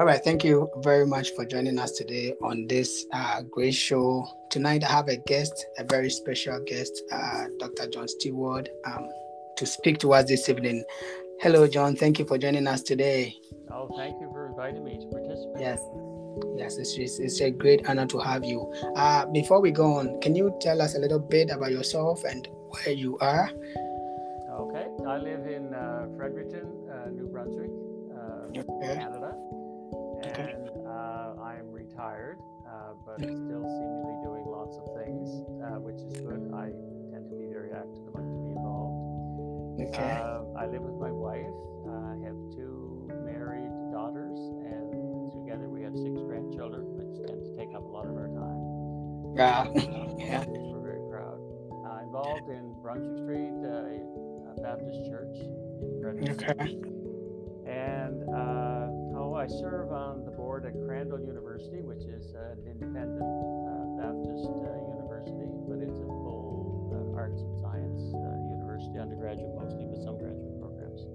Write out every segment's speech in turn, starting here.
All right, thank you very much for joining us today on this great show. Tonight I have a guest, a very special guest, Dr. John Stewart, to speak to us this evening. Hello, John. Thank you for joining us today. Oh, thank you for inviting me to participate. Yes, it's a great honor to have you. Before we go on, can you tell us a little bit about yourself and where you are? Okay, I live in Fredericton, New Brunswick, Canada. And I'm retired, but still seemingly doing lots of things, which is good. I tend to be very active. I like to be involved. Okay. I live with my wife. I have two married daughters, and together we have six grandchildren, which tends to take up a lot of our time. Yeah. We're very proud. I'm involved in Brunswick Street, a Baptist church in Fredericton. Okay. And I serve on the board at Crandall University, which is an independent Baptist university, but it's a full arts and science university, undergraduate mostly, but some graduate programs.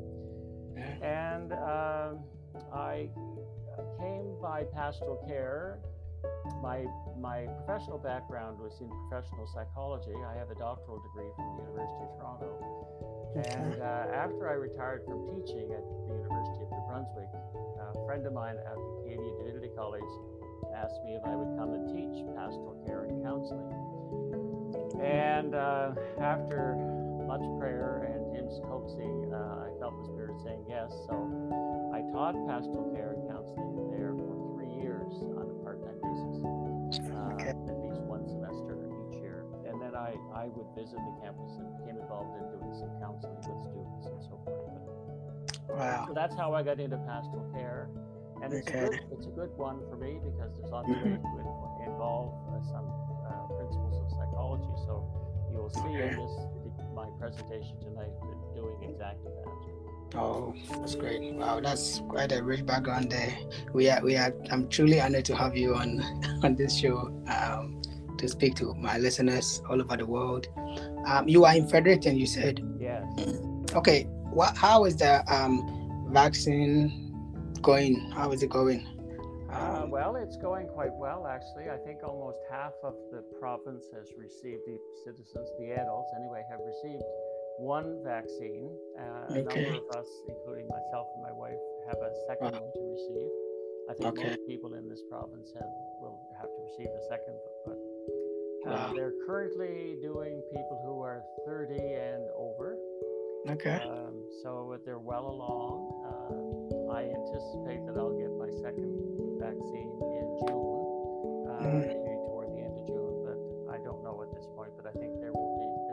And I came by pastoral care. My professional background was in professional psychology. I have a doctoral degree from the University of Toronto. And after I retired from teaching at the University of New Brunswick, a friend of mine at the Acadia Divinity College asked me if I would come and teach pastoral care and counseling. And after much prayer and hymns coaxing, I felt the Spirit saying yes. So I taught pastoral care and counseling there for 3 years on a part-time basis, at least one semester each year. And then I would visit the campus and became involved in doing some counseling with students and so forth. Wow. So that's how I got into pastoral care, and it's a good one for me because there's lots of ways to involve some principles of psychology. So you will see in my presentation tonight that doing exactly that. Oh, that's great! Wow, that's quite a rich background there. I'm truly honored to have you on this show to speak to my listeners all over the world. You are in Fredericton, you said. Yes. Okay. How is the vaccine going? How is it going? Well, it's going quite well, actually. I think almost half of the province has received, the adults anyway, have received one vaccine. A number of us, including myself and my wife, have a second one to receive. I think most people in this province will have to receive the second, but they're currently doing people who are 30 and over. Okay. So they're well along. I anticipate that I'll get my second vaccine in June, maybe toward the end of June, but I don't know at this point. But I think there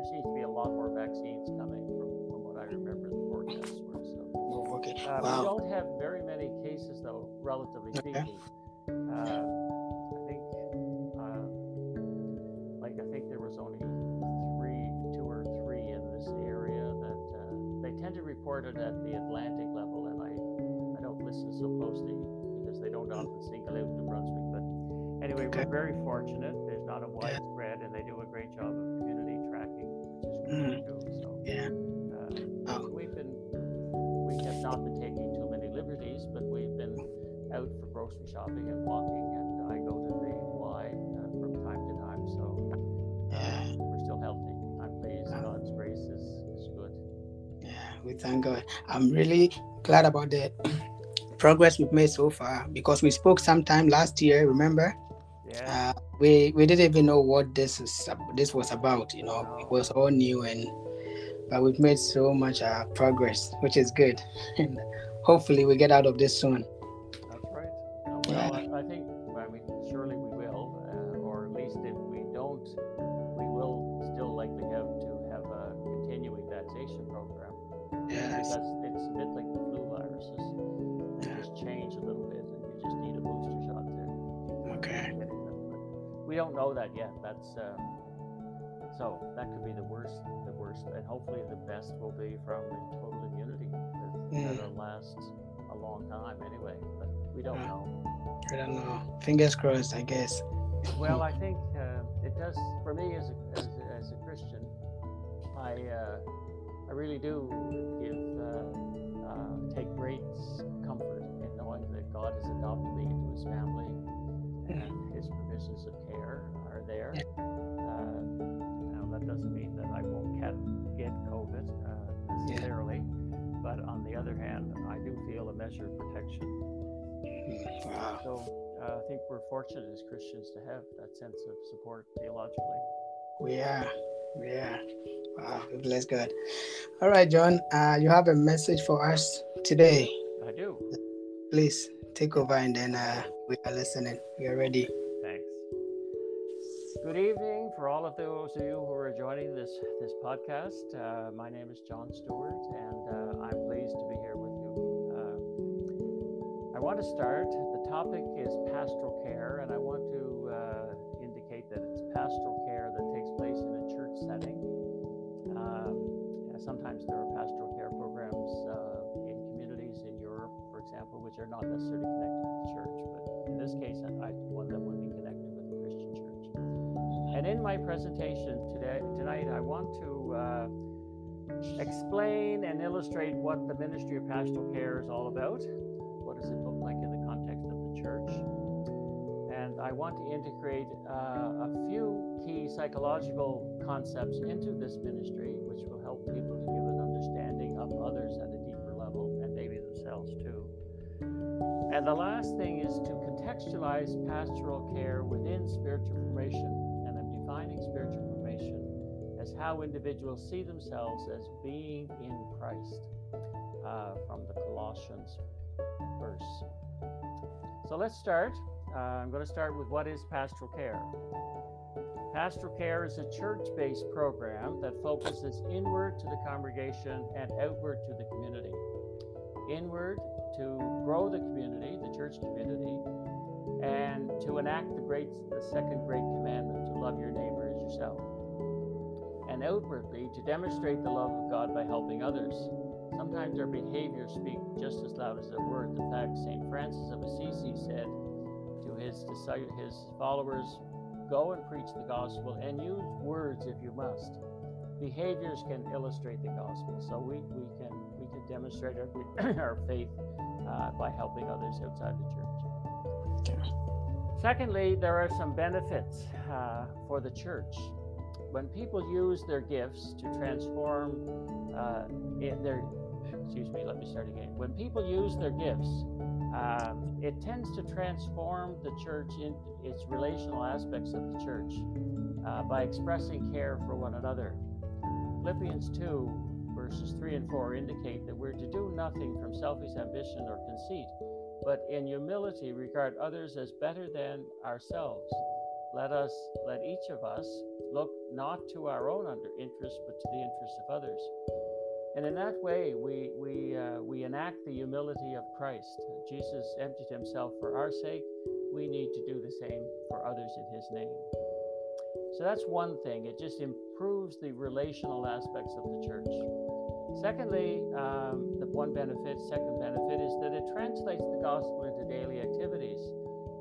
seems to be a lot more vaccines coming from what I remember the forecasts were. So. Oh, okay. We don't have very many cases, though, relatively speaking. I think there was only two or three in this area that. Tend to report it at the Atlantic level, and I don't listen so closely because they don't often single out New Brunswick. But anyway, we're very fortunate. There's not a widespread, and they do a great job of community tracking, which is great too. So we have not been taking too many liberties, but we've been out for grocery shopping and walking, and I go to the Y from time to time. So we're still healthy. I'm pleased. God's grace is good. We thank God. I'm really glad about the progress we've made so far because we spoke sometime last year, remember? Yeah. We didn't even know what this was about, you know. It was all new, but we've made so much progress, which is good. And hopefully we get out of this soon. That's right. I think surely we will, or at least if we don't, we will still likely have a continuing vaccination program. Yes. Because it's a bit like the flu viruses. They just change a little bit, and you just need a booster shot to keep getting them. But we don't know that yet. That's so that could be the worst, and hopefully the best will be from the total immunity. That'll last a long time anyway, but we don't know. I don't know. Fingers crossed, I guess. Well, I think it does for me as a Christian. I really do take great comfort in knowing that God has adopted me into his family, and his provisions of care are there. Now, that doesn't mean that I won't get COVID necessarily, but on the other hand, I do feel a measure of protection. Wow. So I think we're fortunate as Christians to have that sense of support theologically. We are. Wow, bless God. All right, John, you have a message for us today. I do. Please take over, and then we are listening. We are ready. Thanks. Good evening for all of those of you who are joining this podcast. My name is John Stewart, and I'm pleased to be here with you. I want to start. The topic is pastoral care, and I want to indicate that it's pastoral care that takes place in a church setting. Sometimes there are pastoral care programs in communities in Europe, for example, which are not necessarily connected to the church, but in this case, I'd want them to be connected with the Christian church. And in my presentation tonight, I want to explain and illustrate what the ministry of pastoral care is all about. What does it look like in the context of the church? And I want to integrate a few key psychological concepts into this ministry, which will help people to give an understanding of others at a deeper level, and maybe themselves too. And the last thing is to contextualize pastoral care within spiritual formation. And I'm defining spiritual formation as how individuals see themselves as being in Christ, from the Colossians verse. So let's start. I'm going to start with what is pastoral care. Pastoral care is a church-based program that focuses inward to the congregation and outward to the community. Inward to grow the community, the church community, and to enact the second great commandment, to love your neighbor as yourself. And outwardly to demonstrate the love of God by helping others. Sometimes our behaviors speak just as loud as their words. In fact, St. Francis of Assisi said to his followers, "Go and preach the gospel, and use words if you must." Behaviors can illustrate the gospel, so we can demonstrate our faith by helping others outside the church. Okay. Secondly, there are some benefits for the church. When people use their gifts to transform When people use their gifts, it tends to transform the church in its relational aspects of the church by expressing care for one another. Philippians 2 verses 3 and 4 indicate that we're to do nothing from selfish ambition or conceit, but in humility regard others as better than ourselves. Let each of us look not to our own interests, but to the interests of others. And in that way, we enact the humility of Christ. Jesus emptied himself for our sake. We need to do the same for others in his name. So that's one thing. It just improves the relational aspects of the church. Secondly, second benefit is that it translates the gospel into daily activities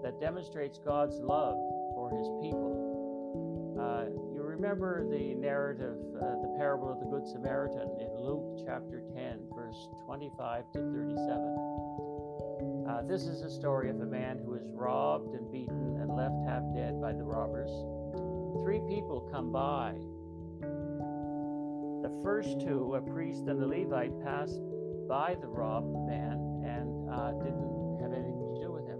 that demonstrates God's love for his people. Remember the narrative, the parable of the Good Samaritan in Luke chapter 10, verse 25 to 37. This is a story of a man who is robbed and beaten and left half dead by the robbers. Three people come by. The first two, a priest and a Levite, passed by the robbed man and didn't have anything to do with him.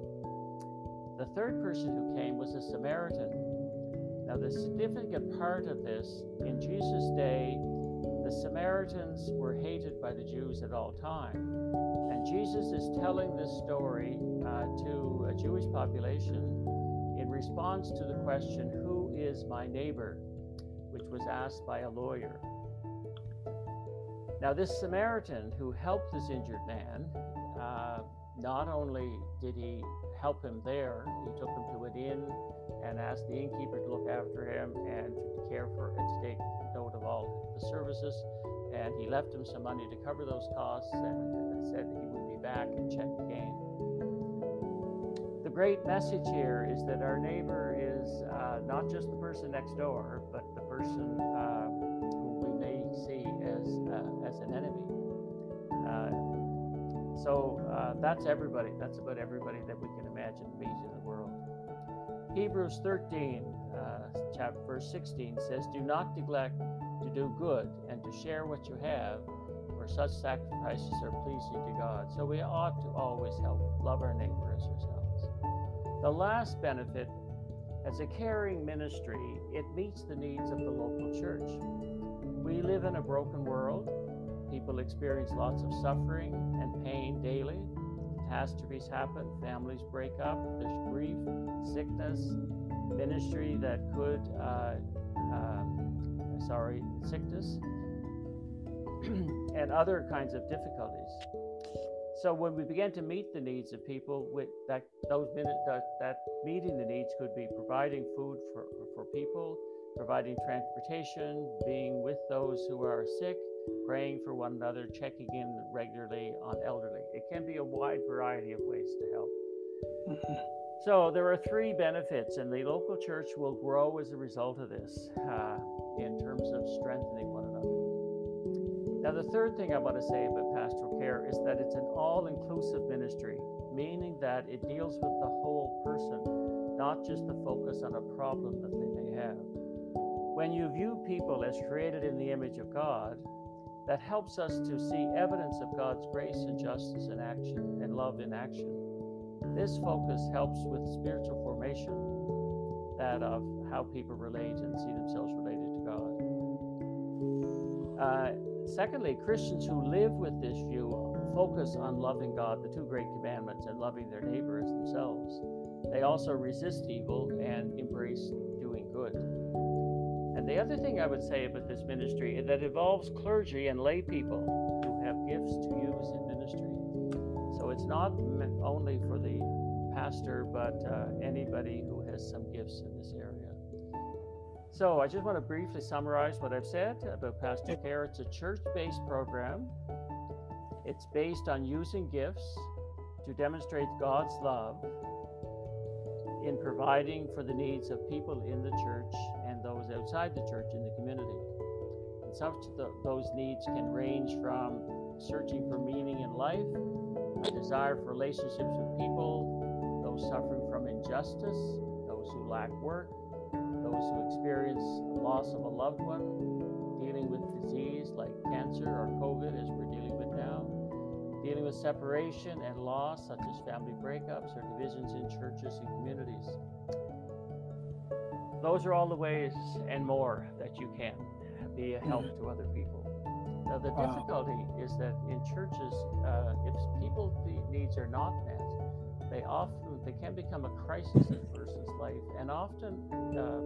The third person who came was a Samaritan. Now, the significant part of this, in Jesus' day, the Samaritans were hated by the Jews at all time. And Jesus is telling this story to a Jewish population in response to the question, "Who is my neighbor?" which was asked by a lawyer. Now, this Samaritan who helped this injured man, not only did he help him there, he took him to an inn and asked the innkeeper to look after him and to care for and to take note of all the services. And he left him some money to cover those costs and said that he would be back and check again. The great message here is that our neighbor is not just the person next door, but the person who we may see as an enemy. So that's everybody. That's about everybody that we can imagine meeting in the world. Hebrews 13, verse 16 says, "Do not neglect to do good and to share what you have, for such sacrifices are pleasing to God." So we ought to always help, love our neighbor as ourselves. The last benefit, as a caring ministry, it meets the needs of the local church. We live in a broken world. People experience lots of suffering and pain daily. Catastrophes happen, families break up, there's grief, sickness, ministry that could, sickness, and other kinds of difficulties. So when we begin to meet the needs of people, with that meeting the needs could be providing food for people, providing transportation, being with those who are sick, praying for one another, checking in regularly on elderly. It can be a wide variety of ways to help. So there are three benefits, and the local church will grow as a result of this in terms of strengthening one another. Now, the third thing I want to say about pastoral care is that it's an all-inclusive ministry, meaning that it deals with the whole person, not just the focus on a problem that they may have. When you view people as created in the image of God, that helps us to see evidence of God's grace and justice in action and love in action. This focus helps with spiritual formation, that of how people relate and see themselves related to God. Secondly, Christians who live with this view focus on loving God, the two great commandments, and loving their neighbor as themselves. They also resist evil and embrace doing good. And the other thing I would say about this ministry is that it involves clergy and lay people who have gifts to use in ministry. So it's not only for the pastor, but anybody who has some gifts in this area. So I just want to briefly summarize what I've said about pastoral care. It's a church-based program. It's based on using gifts to demonstrate God's love in providing for the needs of people in the church and those outside the church in the community. And those needs can range from searching for meaning in life, a desire for relationships with people, those suffering from injustice, those who lack work, those who experience the loss of a loved one, dealing with disease like cancer or COVID as we're dealing with now, dealing with separation and loss, such as family breakups or divisions in churches and communities. Those are all the ways and more that you can be a help to other people. Now, the difficulty is that in churches, if people's needs are not met, they can become a crisis in a person's life, and often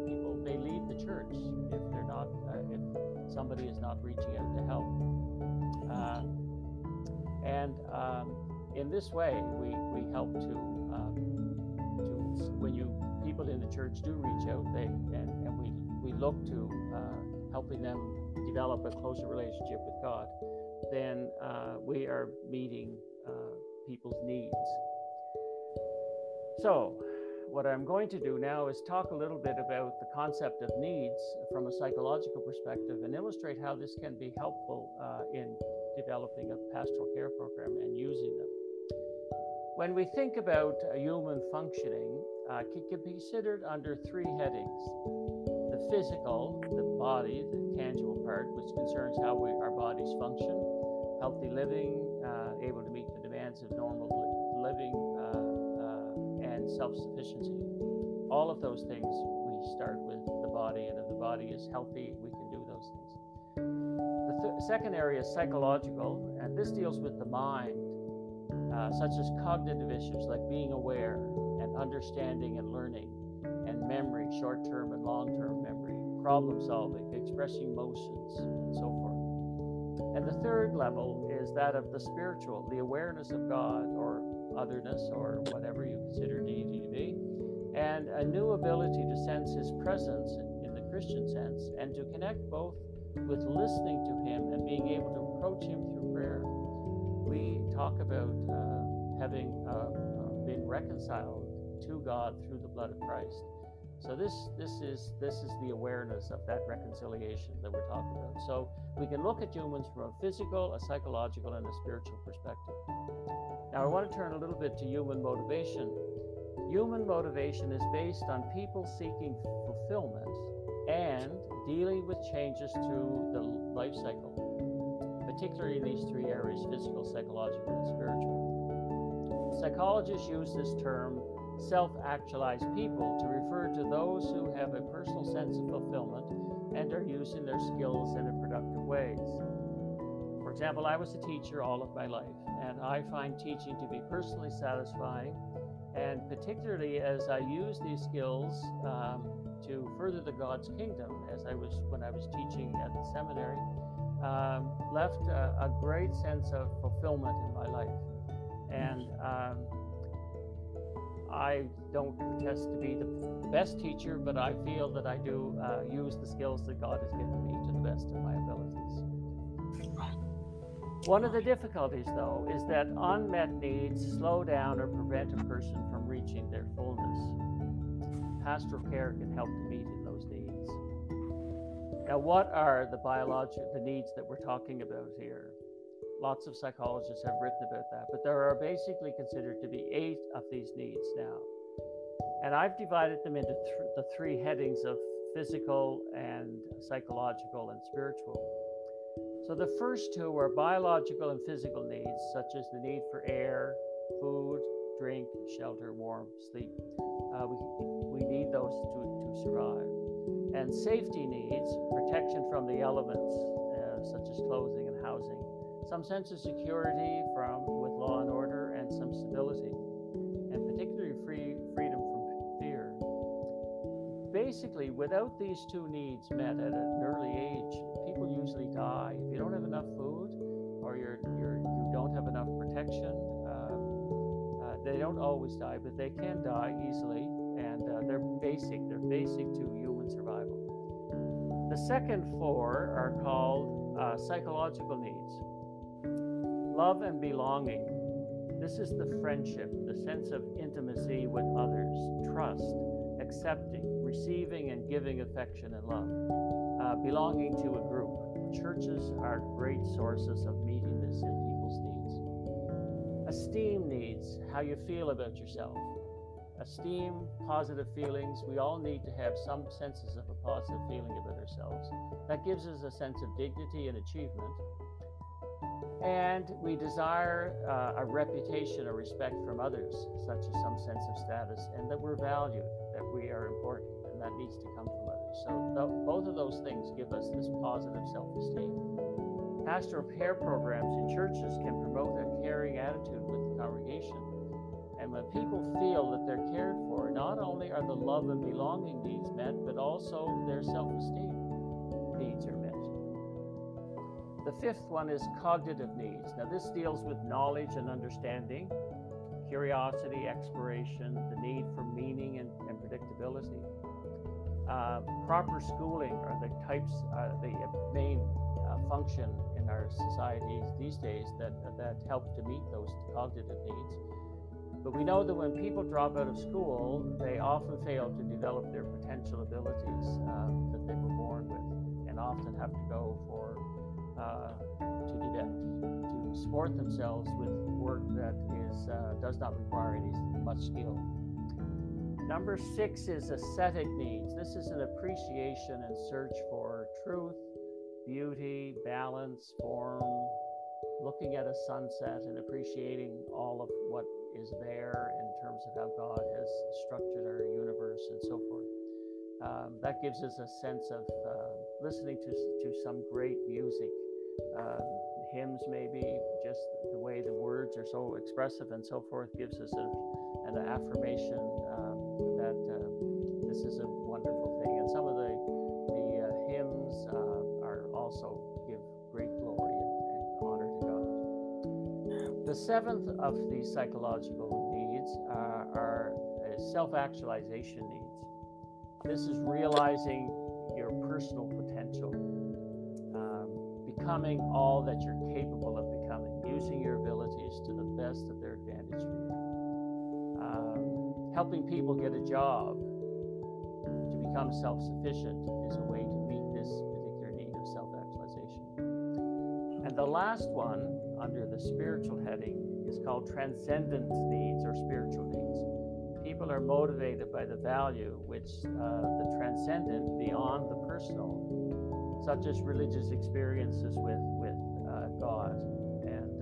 people may leave the church if they're not, if somebody is not reaching out to help. In this way, we help to when you people in the church do reach out, we look to helping them develop a closer relationship with God. Then we are meeting people's needs. So, what I'm going to do now is talk a little bit about the concept of needs from a psychological perspective and illustrate how this can be helpful in developing a pastoral care program and using them. When we think about human functioning, it can be considered under three headings. The physical, the body, the tangible part, which concerns how our bodies function, healthy living, able to meet the demands of normal living, and self-sufficiency. All of those things we start with the body, and if the body is healthy, we can do those things. Second area is psychological, and this deals with the mind, such as cognitive issues like being aware and understanding and learning, and memory, short-term and long-term memory, problem-solving, expressing emotions, and so forth. And the third level is that of the spiritual, the awareness of God or otherness or whatever you consider deity to be, and a new ability to sense his presence in the Christian sense, and to connect both with listening to him and being able to approach him through prayer. We talk about having been reconciled to God through the blood of Christ. So this is the awareness of that reconciliation that we're talking about. So we can look at humans from a physical, a psychological, and a spiritual perspective. Now I want to turn a little bit to human motivation. Human motivation is based on people seeking fulfillment and dealing with changes through the life cycle, particularly in these three areas: physical, psychological, and spiritual. Psychologists use this term self-actualized people to refer to those who have a personal sense of fulfillment and are using their skills in productive ways. For example, I was a teacher all of my life, and I find teaching to be personally satisfying, and particularly as I use these skills to further the God's kingdom, as I was when I was teaching at the seminary, left a great sense of fulfillment in my life. And I don't pretend to be the best teacher, but I feel that I do use the skills that God has given me to the best of my abilities. One of the difficulties, though, is that unmet needs slow down or prevent a person from reaching their fullness. Pastoral care can help to meet in those needs. Now, what are the needs that we're talking about here? Lots of psychologists have written about that, but there are basically considered to be 8 of these needs now. And I've divided them into the three headings of physical and psychological and spiritual. So the first two are biological and physical needs, such as the need for air, food, drink, shelter, warmth, sleep. We need those to survive. And safety needs, protection from the elements, such as clothing and housing, some sense of security with law and order, and some stability, and particularly freedom from fear. Basically, without these two needs met at an early age, people usually die. If you don't have enough food, or you don't have enough protection, they don't always die, but they can die easily, and they're basic to human survival. The second 4 are called psychological needs. Love and belonging. This is the friendship, the sense of intimacy with others, trust, accepting, receiving, and giving affection and love. Belonging to a group. Churches are great sources of meeting this in people's needs. Esteem needs, how you feel about yourself. Esteem, positive feelings. We all need to have some senses of a positive feeling about ourselves. That gives us a sense of dignity and achievement. And we desire a reputation or respect from others, such as some sense of status, and that we're valued, that we are important, and that needs to come from others. So both of those things give us this positive self-esteem. Pastoral care programs in churches can promote a caring attitude with the congregation. And when people feel that they're cared for, not only are the love and belonging needs met, but also their self-esteem needs are met. The 5th one is cognitive needs. Now this deals with knowledge and understanding, curiosity, exploration, the need for meaning and predictability. Proper schooling are the main function in our society these days that help to meet those cognitive needs. But we know that when people drop out of school, they often fail to develop their potential abilities that they were born with, and often have to go to sport themselves with work that does not require much skill. Number 6 is ascetic needs. This is an appreciation and search for truth, beauty, balance, form, looking at a sunset and appreciating all of what is there in terms of how God has structured our universe and so forth. That gives us a sense of listening to some great music. Hymns, maybe, just the way the words are so expressive and so forth, gives us an affirmation that this is a wonderful thing. And some of the hymns are also give great glory and honor to God. The 7th of the psychological needs are self-actualization needs. This is realizing your personal potential. Becoming all that you're capable of becoming, using your abilities to the best of their advantage. Helping people get a job, become self-sufficient is a way to meet this particular need of self-actualization. And the last one, under the spiritual heading, is called transcendent needs or spiritual needs. People are motivated by the value which the transcendent, beyond the personal, such as religious experiences with God. And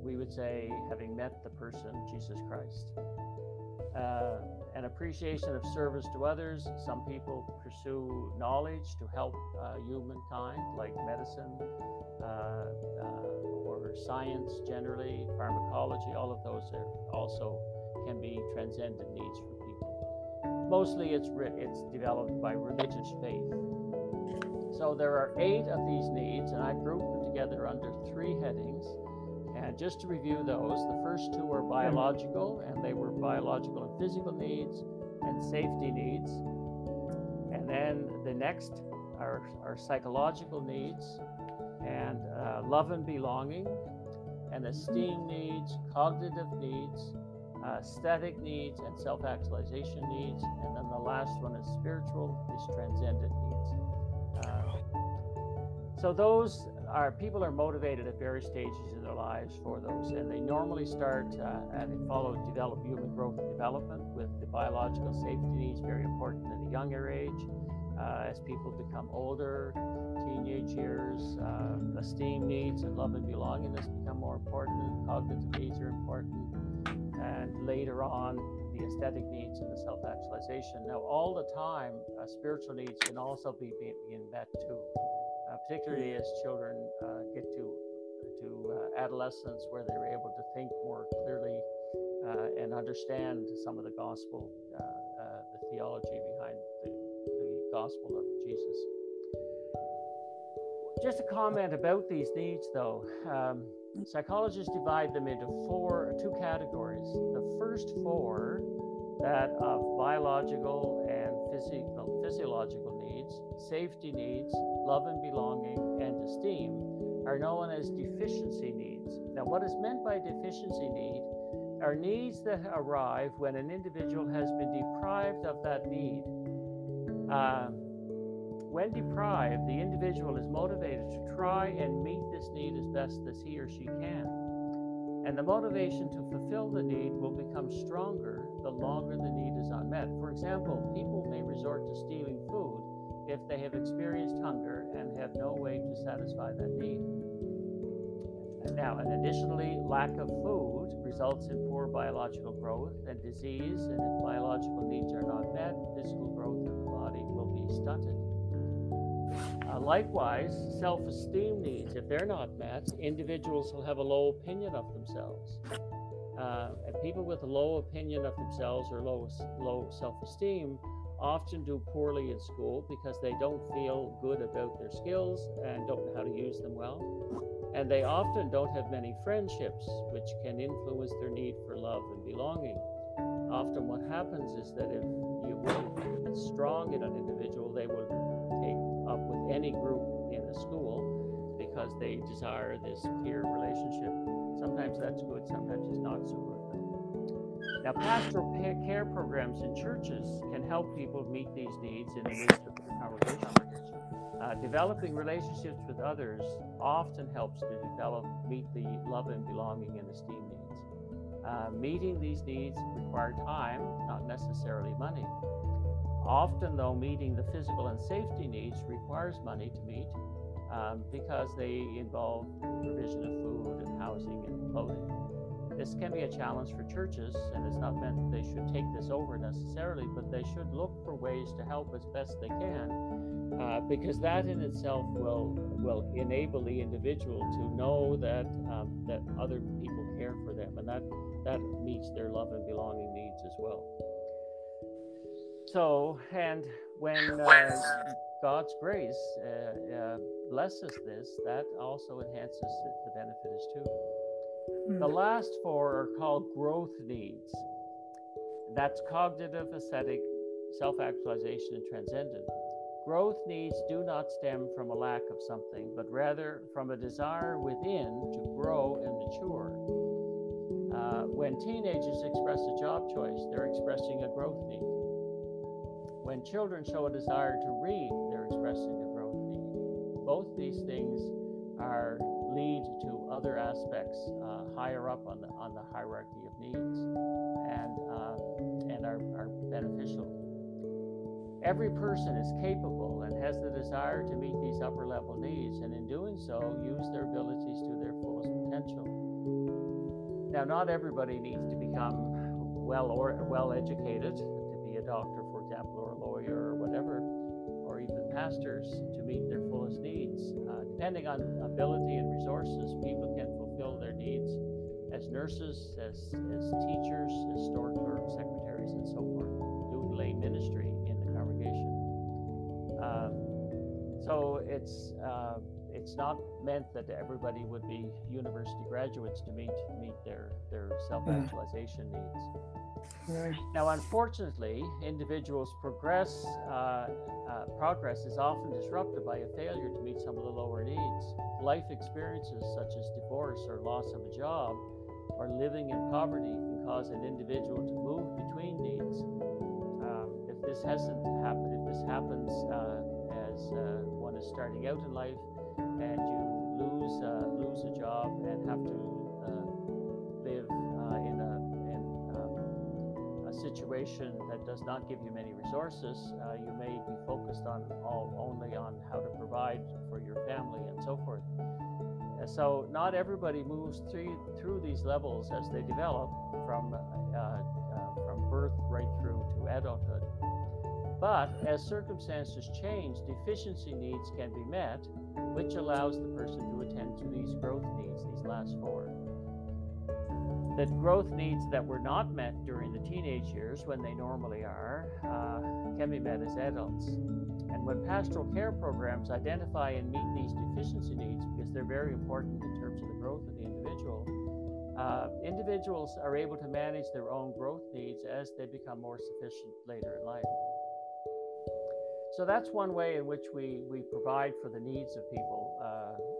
we would say, having met the person, Jesus Christ. An appreciation of service to others. Some people pursue knowledge to help humankind, like medicine or science generally, pharmacology, all of those are also can be transcendent needs for people. Mostly it's developed by religious faith. So there are 8 of these needs, and I grouped them together under 3 headings. And just to review those, the first 2 are biological, and they were biological and physical needs and safety needs. And then the next are psychological needs and love and belonging and esteem needs, cognitive needs, aesthetic needs, and self-actualization needs. And then the last one is spiritual, is transcendent needs. So those are, people are motivated at various stages in their lives for those, and they normally start and they follow human growth and development, with the biological safety needs very important at a younger age. As people become older, teenage years, esteem needs and love and belongingness become more important, and cognitive needs are important, and later on the aesthetic needs and the self-actualization. Now all the time, spiritual needs can also be met too. Particularly as children get to adolescence, where they're able to think more clearly and understand some of the gospel, the theology behind the gospel of Jesus. Just a comment about these needs, though. Psychologists divide them into 2 categories. The first 4, that of biological and physiological needs, safety needs, love and belonging, and esteem, are known as deficiency needs. Now, what is meant by deficiency need are needs that arrive when an individual has been deprived of that need. When deprived, the individual is motivated to try and meet this need as best as he or she can. And the motivation to fulfill the need will become stronger the longer the need is unmet. For example, people may resort to stealing food if they have experienced hunger and have no way to satisfy that need. And additionally, lack of food results in poor biological growth and disease, and if biological needs are not met, physical growth in the body will be stunted. Likewise, self-esteem needs, if they're not met, individuals will have a low opinion of themselves. And people with a low opinion of themselves or low self-esteem often do poorly in school because they don't feel good about their skills and don't know how to use them well. And they often don't have many friendships, which can influence their need for love and belonging. Often what happens is that if you are strong in an individual, they will up with any group in a school because they desire this peer relationship. Sometimes that's good, sometimes it's not so good. Now, pastoral care programs in churches can help people meet these needs in the midst of their congregation. Developing relationships with others often helps to meet the love and belonging and esteem needs. Meeting these needs require time, not necessarily money. Often, though, meeting the physical and safety needs requires money to meet because they involve provision of food and housing and clothing. This can be a challenge for churches, and it's not meant that they should take this over necessarily, but they should look for ways to help as best they can because that in itself will enable the individual to know that, that other people care for them, and that meets their love and belonging needs as well. So, and when God's grace blesses this, that also enhances the benefits too. The last 4 are called growth needs. That's cognitive, aesthetic, self-actualization, and transcendent. Growth needs do not stem from a lack of something, but rather from a desire within to grow and mature. When teenagers express a job choice, they're expressing a growth need. When children show a desire to read, they're expressing a growth need. Both these things are lead to other aspects higher up on the hierarchy of needs, and are beneficial. Every person is capable and has the desire to meet these upper level needs, and in doing so, use their abilities to their fullest potential. Now, not everybody needs to become well educated, to be a doctor, for example, or a lawyer, or whatever, or even pastors, to meet their fullest needs. Depending on ability and resources, people can fulfill their needs as nurses, as teachers, as store clerks, secretaries, and so forth, doing lay ministry in the congregation. So it's not meant that everybody would be university graduates to meet their self-actualization needs. Right. Now, unfortunately, individuals' progress is often disrupted by a failure to meet some of the lower needs. Life experiences such as divorce or loss of a job or living in poverty can cause an individual to move between needs. If this happens as one is starting out in life, and you lose a job and have to live in a situation that does not give you many resources, you may be focused only on how to provide for your family and so forth. So not everybody moves through these levels as they develop from birth right through to adulthood. But as circumstances change, deficiency needs can be met, which allows the person to attend to these growth needs, these last four. The growth needs that were not met during the teenage years, when they normally are, can be met as adults. And when pastoral care programs identify and meet these deficiency needs, because they're very important in terms of the growth of the individual, individuals are able to manage their own growth needs as they become more sufficient later in life. So that's one way in which we provide for the needs of people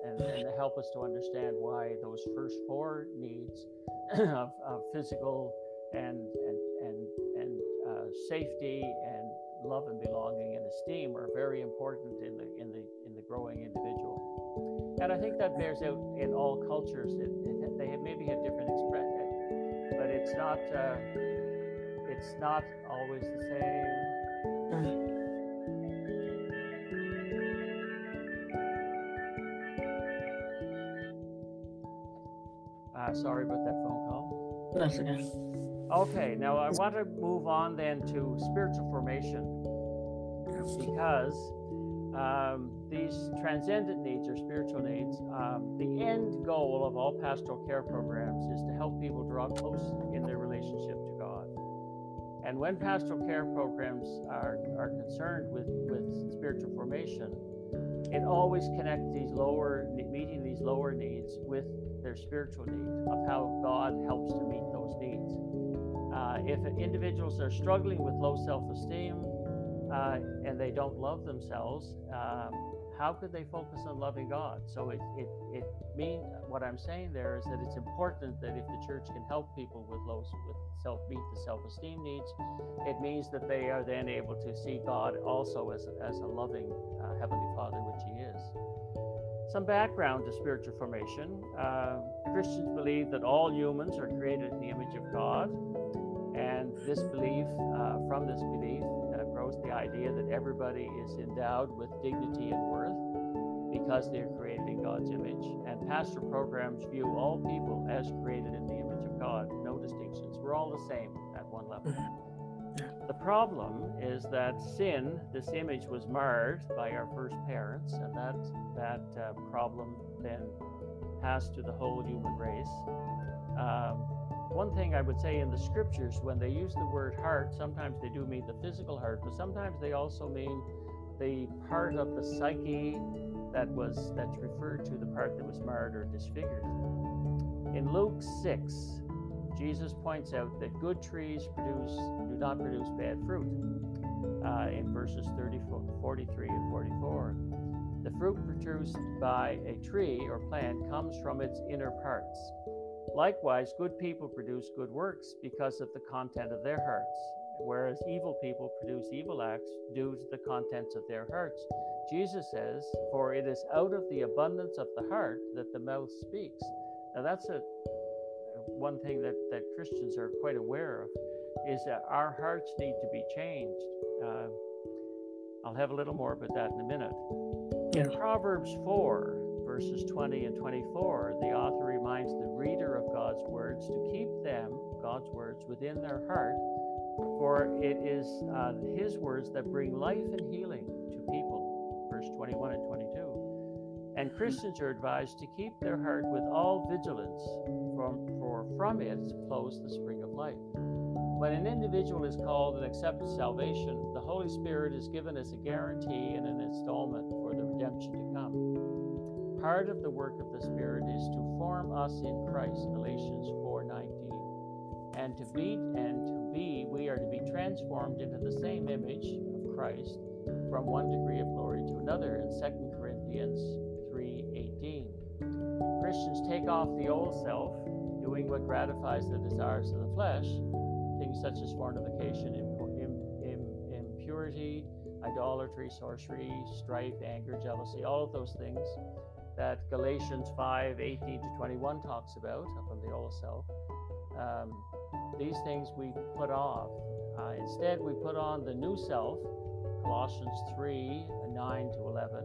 and help us to understand why those first four needs of physical and safety and love and belonging and esteem are very important in the growing individual. And I think that bears out in all cultures. They maybe have different expressions, but it's not always the same. Sorry about that phone call. That's okay. Okay, now I want to move on then to spiritual formation, because these transcendent needs or spiritual needs, the end goal of all pastoral care programs is to help people draw close in their relationship to God. And when pastoral care programs are concerned with spiritual formation, it always connects meeting these lower needs with their spiritual needs, of how God helps to meet those needs. If individuals are struggling with low self-esteem and they don't love themselves, how could they focus on loving God? So it means, what I'm saying there is that it's important that if the church can help people meet the self-esteem needs, it means that they are then able to see God also as a loving Heavenly Father, which He is. Some background to spiritual formation. Christians believe that all humans are created in the image of God, and from this belief grows the idea that everybody is endowed with dignity and worth because they're created in God's image. And pastoral programs view all people as created in the image of God, no distinctions. We're all the same at one level. The problem is that sin, this image, was marred by our first parents, and that problem then passed to the whole human race. One thing I would say, in the scriptures, when they use the word heart, sometimes they do mean the physical heart, but sometimes they also mean the part of the psyche that's referred to, the part that was marred or disfigured. In Luke 6, Jesus points out that good trees do not produce bad fruit in verses 43 and 44. The fruit produced by a tree or plant comes from its inner parts. Likewise, good people produce good works because of the content of their hearts. whereas evil people produce evil acts due to the contents of their hearts. Jesus says, for it is out of the abundance of the heart that the mouth speaks. Now that's one thing that Christians are quite aware of, is that our hearts need to be changed. I'll have a little more about that in a minute. In Proverbs 4, verses 20 and 24, the author reminds the reader of God's words to keep them, God's words, within their heart, for it is his words that bring life and healing to people, verse 21 and 22. And Christians are advised to keep their heart with all vigilance, for from it flows the spring of life. When an individual is called and accepts salvation, the Holy Spirit is given as a guarantee and an installment for the redemption to come. Part of the work of the Spirit is to form us in Christ, Galatians 4:19, we are to be transformed into the same image of Christ from one degree of glory to another, in 2 Corinthians 3:18. Christians take off the old self, doing what gratifies the desires of the flesh, things such as fornication, impurity, idolatry, sorcery, strife, anger, jealousy, all of those things that Galatians 5:18 to 21 talks about from the old self. These things we put off. Instead, we put on the new self, Colossians 3:9 to 11.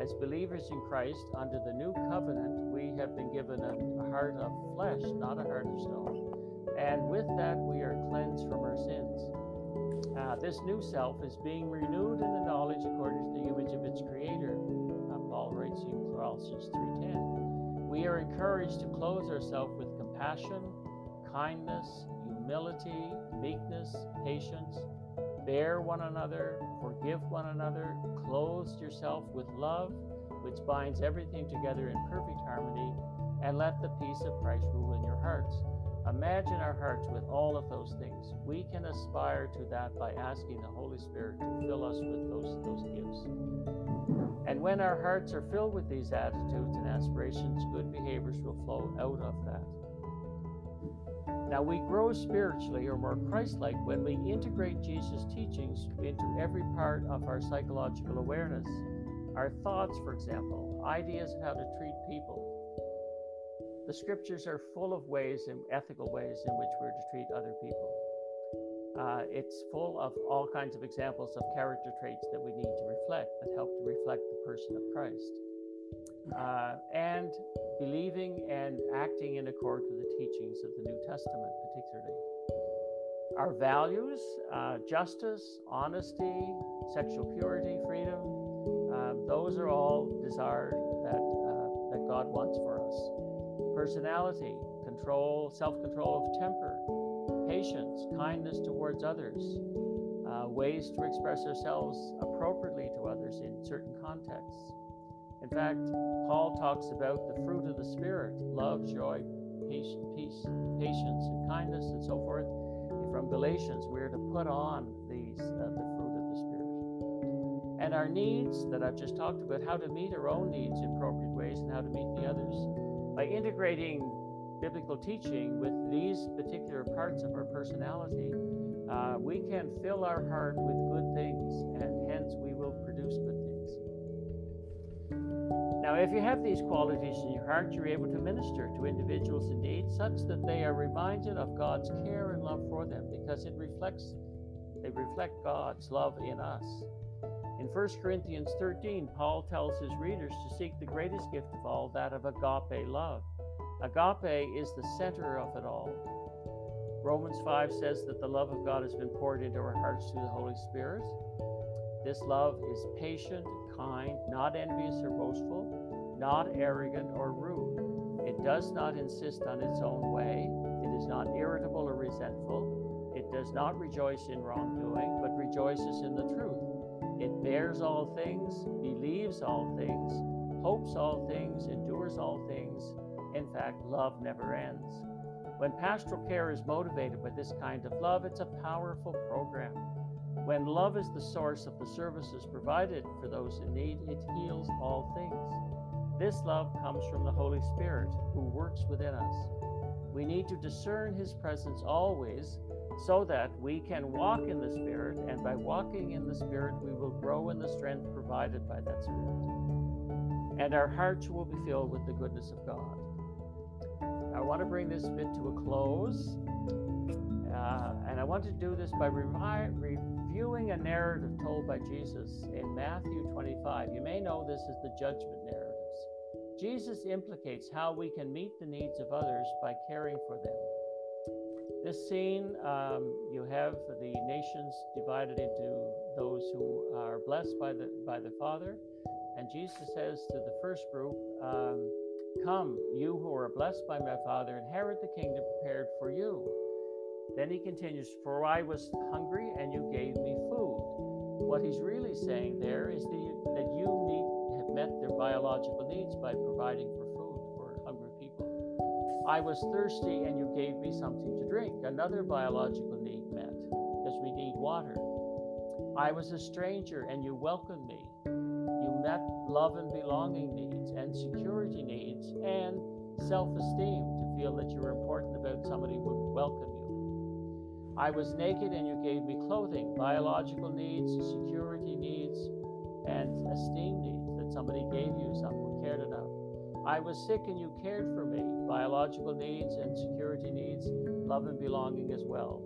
As believers in Christ, under the new covenant, we have been given a heart of flesh, not a heart of stone. And with that, we are cleansed from our sins. This new self is being renewed in the knowledge according to the image of its creator. Paul writes in Colossians 3:10. We are encouraged to clothe ourselves with compassion, kindness, humility, meekness, patience. Bear one another, forgive one another, clothe yourself with love, which binds everything together in perfect harmony, and let the peace of Christ rule in your hearts. Imagine our hearts with all of those things. We can aspire to that by asking the Holy Spirit to fill us with those gifts. And when our hearts are filled with these attitudes and aspirations, good behaviors will flow out of that. Now, we grow spiritually or more Christ-like when we integrate Jesus' teachings into every part of our psychological awareness. Our thoughts, for example, ideas of how to treat people. The scriptures are full of ways and ethical ways in which we're to treat other people. It's full of all kinds of examples of character traits that we need to reflect, that help to reflect the person of Christ. And believing and acting in accord with the teachings of the New Testament, particularly. Our values, justice, honesty, sexual purity, freedom, those are all desired that God wants for us. Personality, control, self-control of temper, patience, kindness towards others, ways to express ourselves appropriately to others in certain contexts. In fact, Paul talks about the fruit of the Spirit, love, joy, peace, patience, and kindness, and so forth. From Galatians, we're to put on these the fruit of the Spirit. And our needs that I've just talked about, how to meet our own needs in appropriate ways and how to meet the others. By integrating biblical teaching with these particular parts of our personality, we can fill our heart with good things, and hence we will produce good things. Now, if you have these qualities in your heart, you're able to minister to individuals in need such that they are reminded of God's care and love for them, because they reflect God's love in us. In 1 Corinthians 13, Paul tells his readers to seek the greatest gift of all, that of agape love. Agape is the center of it all. Romans 5 says that the love of God has been poured into our hearts through the Holy Spirit. This love is patient, kind, not envious or boastful, not arrogant or rude. It does not insist on its own way. It is not irritable or resentful. It does not rejoice in wrongdoing, but rejoices in the truth. It bears all things, believes all things, hopes all things, endures all things. In fact, love never ends. When pastoral care is motivated by this kind of love, it's a powerful program. When love is the source of the services provided for those in need, it heals all things. This love comes from the Holy Spirit, who works within us. We need to discern his presence always, so that we can walk in the Spirit, and by walking in the Spirit, we will grow in the strength provided by that Spirit, and our hearts will be filled with the goodness of God. I want to bring this bit to a close, and I want to do this by reviewing a narrative told by Jesus in Matthew 25. You may know this as the judgment narratives. Jesus implicates how we can meet the needs of others by caring for them. This scene, you have the nations divided into those who are blessed by the Father. And Jesus says to the first group, come, you who are blessed by my Father, inherit the kingdom prepared for you. Then he continues, for I was hungry and you gave me food. What he's really saying there is that you have met their biological needs by providing for food for hungry people. I was thirsty and you gave me something to drink. Another biological need met, because we need water. I was a stranger and you welcomed me. You met love and belonging needs and security needs and self-esteem, to feel that you were important about somebody who would welcome you. I was naked and you gave me clothing, biological needs, security needs, and esteem needs, that somebody gave you something who cared enough. I was sick and you cared for me, biological needs and security needs, love and belonging as well.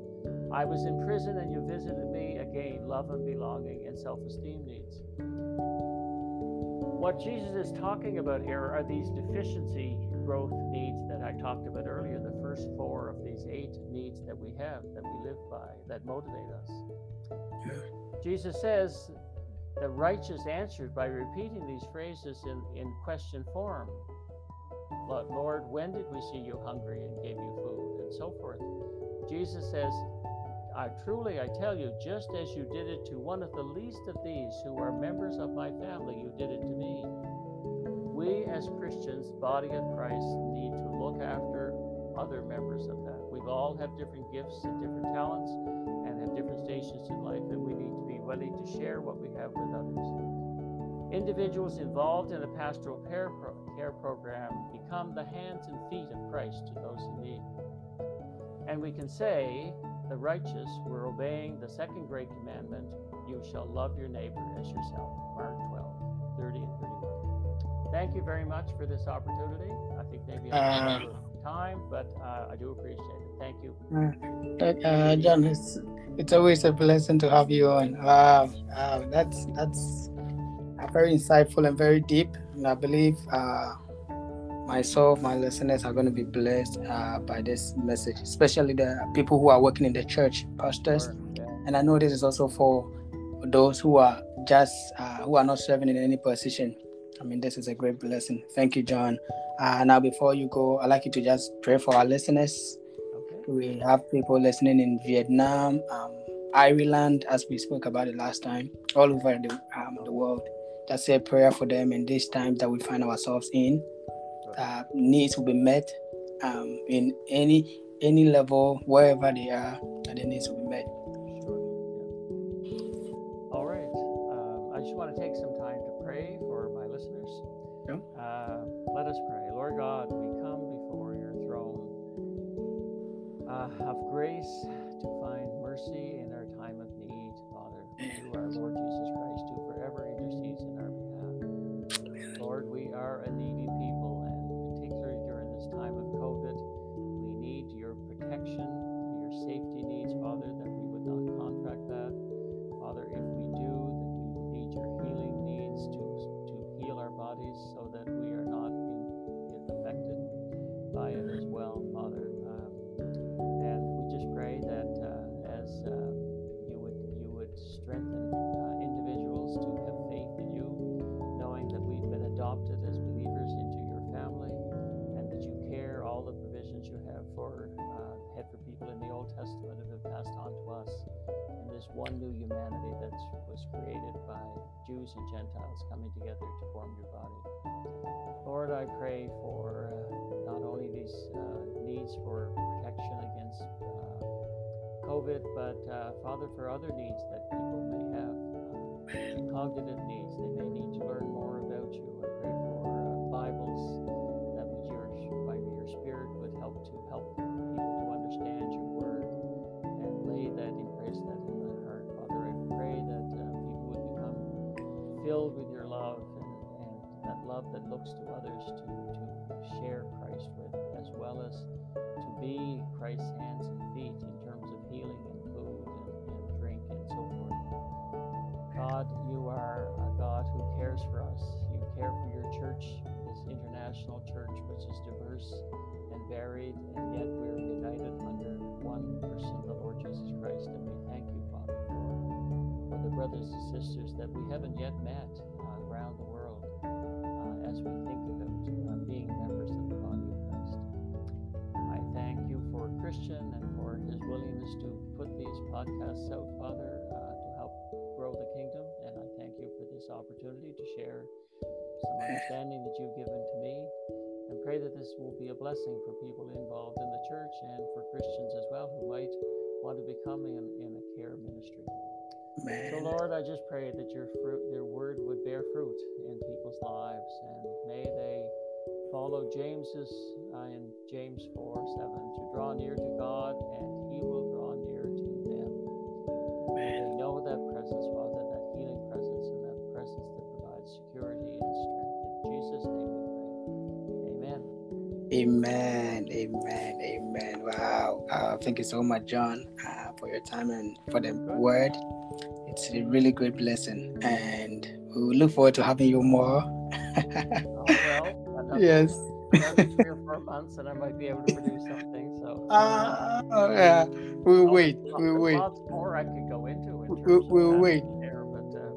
I was in prison and you visited me, again, love and belonging and self-esteem needs. What Jesus is talking about here are these deficiency growth needs that I talked about earlier, the first four of these 8 needs that we have, that we live by, that motivate us. Jesus says, the righteous answered by repeating these phrases in question form. Lord, when did we see you hungry and gave you food, and so forth? Jesus says, truly I tell you, just as you did it to one of the least of these who are members of my family, you did it to me. We as Christians, body of Christ, need to look after other members of that. We all have different gifts and different talents and have different stations in life, and we need to be willing to share what we have with others. Individuals involved in a pastoral care program become the hands and feet of Christ to those in need. And we can say, the righteous were obeying the second great commandment, you shall love your neighbor as yourself, Mark 12:30 and 31. Thank you very much for this opportunity. I think maybe I'm out of time, but I do appreciate it. Thank you. John, it's always a blessing to have you on. Wow, that's very insightful and very deep. And I believe myself, my listeners are going to be blessed by this message, especially the people who are working in the church, pastors. And I know this is also for those who are just who are not serving in any position. I mean, this is a great blessing. Thank you, John. Now, before you go, I'd like you to just pray for our listeners. Okay. We have people listening in Vietnam, Ireland, as we spoke about it last time, all over the world. Just say a prayer for them in these times that we find ourselves in. Needs will be met in any level, wherever they are, and the needs will be met. Sure. All right. I just want to take some time to pray for my listeners. Yeah. Let us pray. Lord God, we come before your throne of grace to find mercy in our time of need, Father. You are Lord Jesus Christ, who forever intercedes in our behalf. Lord, we are a needy people. Your safety needs, Father, that we would not contract that. Father, if we do, that we would need your healing needs to heal our bodies so that we are not affected by it as well, Father. And we just pray that as you would strengthen individuals to have faith in you, knowing that we've been adopted as believers into your family and that you care, all the provisions you have for people in the Old Testament have been passed on to us, and this one new humanity that was created by Jews and Gentiles coming together to form your body. Lord, I pray for not only these needs for protection against COVID, but Father, for other needs that people may have, cognitive needs. They may need to learn more about you. I pray for Bibles that by your Spirit would help to help them understand your word, and belongs to others to share Christ with, as well as to be Christ's hands and feet in terms of healing and food and drink and so forth. God, you are a God who cares for us. You care for your church, this international church, which is diverse and varied, and yet we're united under one person, the Lord Jesus Christ, and we thank you, Father, for the brothers and sisters that we haven't yet met around the world as we think about being members of the body of Christ. I thank you for Christian and for his willingness to put these podcasts out, Father, to help grow the kingdom, and I thank you for this opportunity to share some understanding that you've given to me, and pray that this will be a blessing for people involved in the church and for Christians as well who might want to become in a care ministry. Amen. So, Lord, I just pray that your word would bear fruit in people's lives, and may they follow James's in James 4:7, to draw near to God, and he will draw near to them. Amen. They know that presence, Father, that healing presence, and that presence that provides security and strength. In Jesus' name we pray. Amen. Amen. Amen. Amen. Wow. Thank you so much, John, for your time and for the word. It's a really great blessing, and we look forward to having you more. Yes. Another 3 or 4 months, and I might be able to produce something. So. We'll wait. We'll wait. Lots more I could go into. We'll wait. There,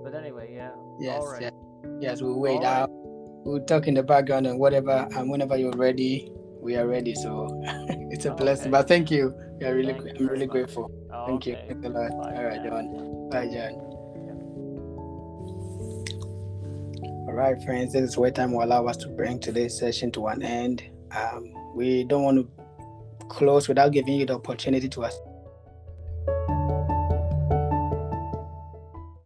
but anyway, yeah. Yes. All right. Yes. We'll wait. Right. We'll talk in the background and whatever, and whenever you're ready, we are ready. So it's a blessing. Okay. But thank you. Yeah, really. I'm really grateful. Thank you. Thanks a lot. All right, John. Bye, John. All right, friends, this is where time will allow us to bring today's session to an end. We don't want to close without giving you the opportunity to ask